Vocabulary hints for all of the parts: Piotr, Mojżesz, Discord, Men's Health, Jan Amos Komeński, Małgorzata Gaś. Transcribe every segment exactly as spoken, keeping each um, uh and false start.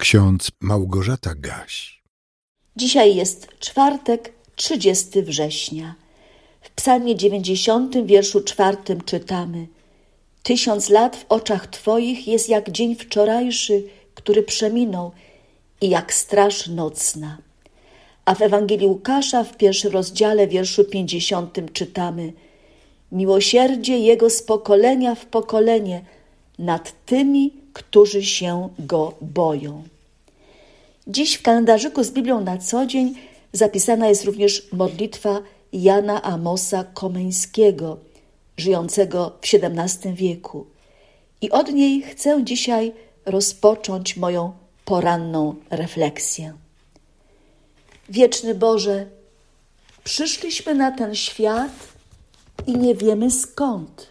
Ksiądz Małgorzata Gaś. Dzisiaj jest czwartek, trzydziestego września. W Psalmie dziewięćdziesiątym, wierszu czwartym czytamy: Tysiąc lat w oczach Twoich jest jak dzień wczorajszy, który przeminął, i jak straż nocna. A w Ewangelii Łukasza w pierwszym rozdziale, wierszu pięćdziesiątym czytamy: Miłosierdzie Jego z pokolenia w pokolenie nad tymi, którzy się Go boją. Dziś w kalendarzyku z Biblią na co dzień zapisana jest również modlitwa Jana Amosa Komeńskiego, żyjącego w siedemnastym wieku. I od niej chcę dzisiaj rozpocząć moją poranną refleksję. Wieczny Boże, przyszliśmy na ten świat i nie wiemy skąd.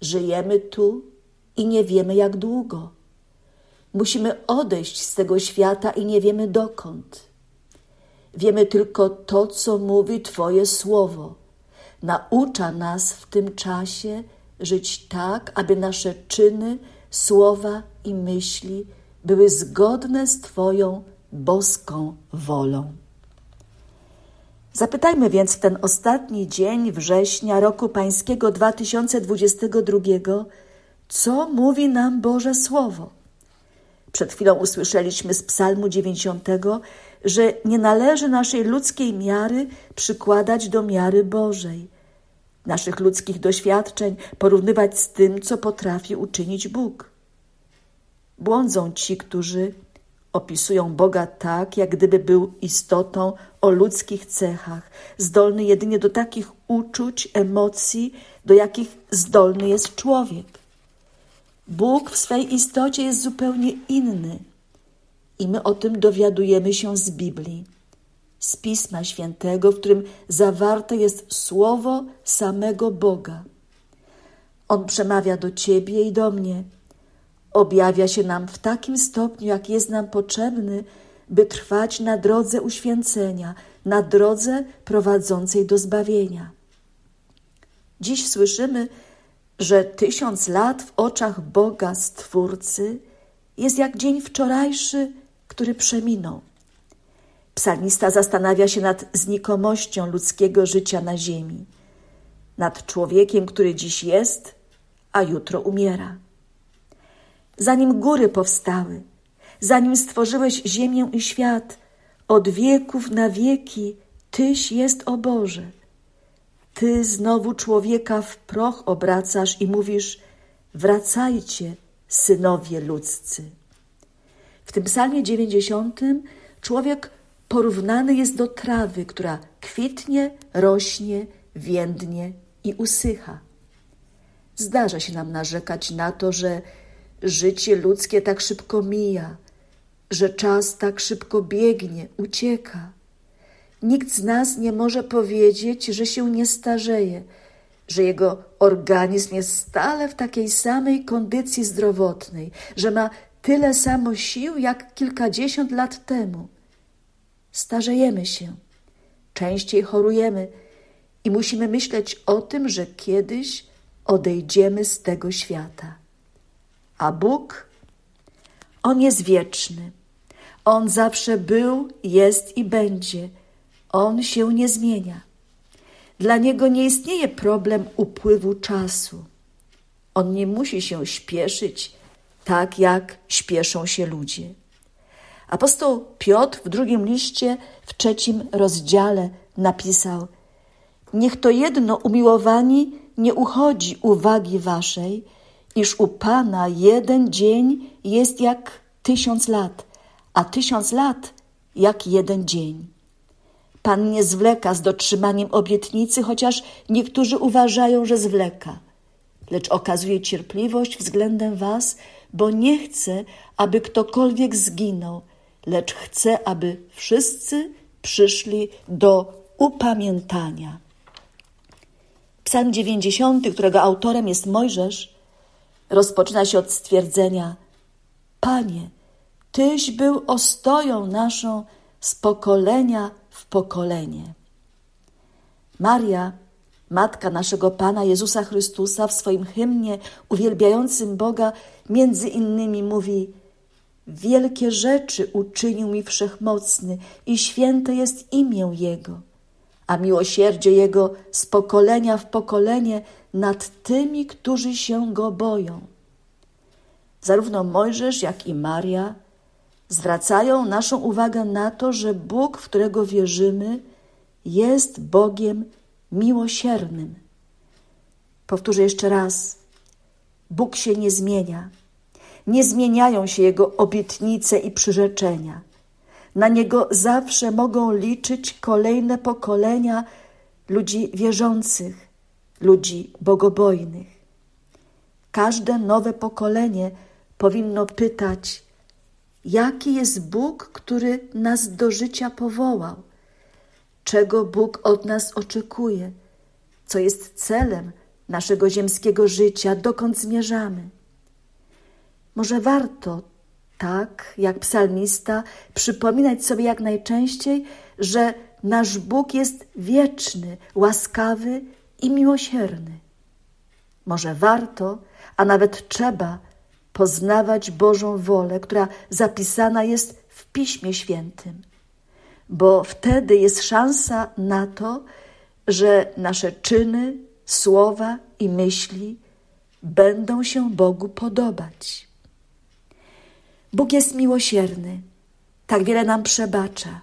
Żyjemy tu i nie wiemy jak długo. Musimy odejść z tego świata i nie wiemy dokąd. Wiemy tylko to, co mówi Twoje Słowo. Naucza nas w tym czasie żyć tak, aby nasze czyny, słowa i myśli były zgodne z Twoją boską wolą. Zapytajmy więc w ten ostatni dzień września roku pańskiego dwa tysiące dwudziestego drugiego, co mówi nam Boże Słowo? Przed chwilą usłyszeliśmy z Psalmu dziewięćdziesiątego, że nie należy naszej ludzkiej miary przykładać do miary Bożej, naszych ludzkich doświadczeń porównywać z tym, co potrafi uczynić Bóg. Błądzą ci, którzy opisują Boga tak, jak gdyby był istotą o ludzkich cechach, zdolny jedynie do takich uczuć, emocji, do jakich zdolny jest człowiek. Bóg w swej istocie jest zupełnie inny i my o tym dowiadujemy się z Biblii, z Pisma Świętego, w którym zawarte jest słowo samego Boga. On przemawia do ciebie i do mnie, objawia się nam w takim stopniu, jak jest nam potrzebny, by trwać na drodze uświęcenia, na drodze prowadzącej do zbawienia. Dziś słyszymy, że tysiąc lat w oczach Boga Stwórcy jest jak dzień wczorajszy, który przeminął. Psalmista zastanawia się nad znikomością ludzkiego życia na ziemi, nad człowiekiem, który dziś jest, a jutro umiera. Zanim góry powstały, zanim stworzyłeś ziemię i świat, od wieków na wieki Tyś jest, o Boże. Ty znowu człowieka w proch obracasz i mówisz: wracajcie, synowie ludzcy. W tym psalmie dziewięćdziesiątym człowiek porównany jest do trawy, która kwitnie, rośnie, więdnie i usycha. Zdarza się nam narzekać na to, że życie ludzkie tak szybko mija, że czas tak szybko biegnie, ucieka. Nikt z nas nie może powiedzieć, że się nie starzeje, że jego organizm jest stale w takiej samej kondycji zdrowotnej, że ma tyle samo sił jak kilkadziesiąt lat temu. Starzejemy się, częściej chorujemy i musimy myśleć o tym, że kiedyś odejdziemy z tego świata. A Bóg? On jest wieczny. On zawsze był, jest i będzie. On się nie zmienia. Dla Niego nie istnieje problem upływu czasu. On nie musi się śpieszyć tak, jak śpieszą się ludzie. Apostoł Piotr w drugim liście, w trzecim rozdziale napisał: Niech to jedno, umiłowani, nie uchodzi uwagi waszej, iż u Pana jeden dzień jest jak tysiąc lat, a tysiąc lat jak jeden dzień. Pan nie zwleka z dotrzymaniem obietnicy, chociaż niektórzy uważają, że zwleka, lecz okazuje cierpliwość względem was, bo nie chce, aby ktokolwiek zginął, lecz chce, aby wszyscy przyszli do upamiętania. Psalm dziewięćdziesiąty, którego autorem jest Mojżesz, rozpoczyna się od stwierdzenia: Panie, Tyś był ostoją naszą z pokolenia w pokolenie. Maria, matka naszego Pana Jezusa Chrystusa, w swoim hymnie uwielbiającym Boga między innymi mówi: Wielkie rzeczy uczynił mi Wszechmocny i święte jest imię Jego, a miłosierdzie Jego z pokolenia w pokolenie nad tymi, którzy się Go boją. Zarówno Mojżesz, jak i Maria zwracają naszą uwagę na to, że Bóg, w którego wierzymy, jest Bogiem miłosiernym. Powtórzę jeszcze raz. Bóg się nie zmienia. Nie zmieniają się Jego obietnice i przyrzeczenia. Na Niego zawsze mogą liczyć kolejne pokolenia ludzi wierzących, ludzi bogobojnych. Każde nowe pokolenie powinno pytać, jaki jest Bóg, który nas do życia powołał, czego Bóg od nas oczekuje, co jest celem naszego ziemskiego życia, dokąd zmierzamy. Może warto, tak jak psalmista, przypominać sobie jak najczęściej, że nasz Bóg jest wieczny, łaskawy i miłosierny. Może warto, a nawet trzeba poznawać Bożą wolę, która zapisana jest w Piśmie Świętym, bo wtedy jest szansa na to, że nasze czyny, słowa i myśli będą się Bogu podobać. Bóg jest miłosierny, tak wiele nam przebacza,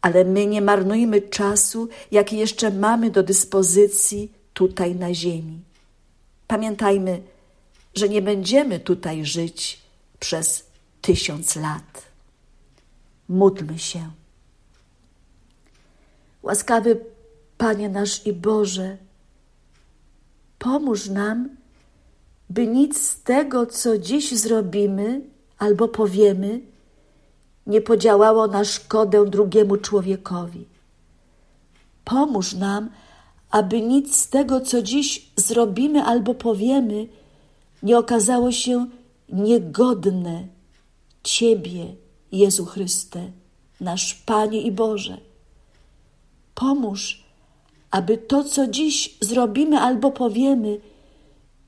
ale my nie marnujmy czasu, jaki jeszcze mamy do dyspozycji tutaj na ziemi. Pamiętajmy, że nie będziemy tutaj żyć przez tysiąc lat. Módlmy się. Łaskawy Panie nasz i Boże, pomóż nam, by nic z tego, co dziś zrobimy albo powiemy, nie podziałało na szkodę drugiemu człowiekowi. Pomóż nam, aby nic z tego, co dziś zrobimy albo powiemy, nie okazało się niegodne Ciebie, Jezu Chryste, nasz Panie i Boże. Pomóż, aby to, co dziś zrobimy albo powiemy,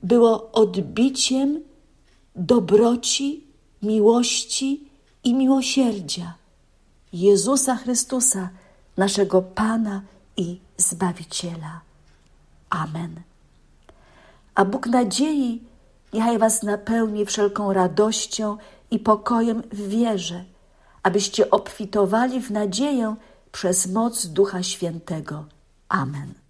było odbiciem dobroci, miłości i miłosierdzia Jezusa Chrystusa, naszego Pana i Zbawiciela. Amen. A Bóg nadziei niechaj was napełni wszelką radością i pokojem w wierze, abyście obfitowali w nadzieję przez moc Ducha Świętego. Amen.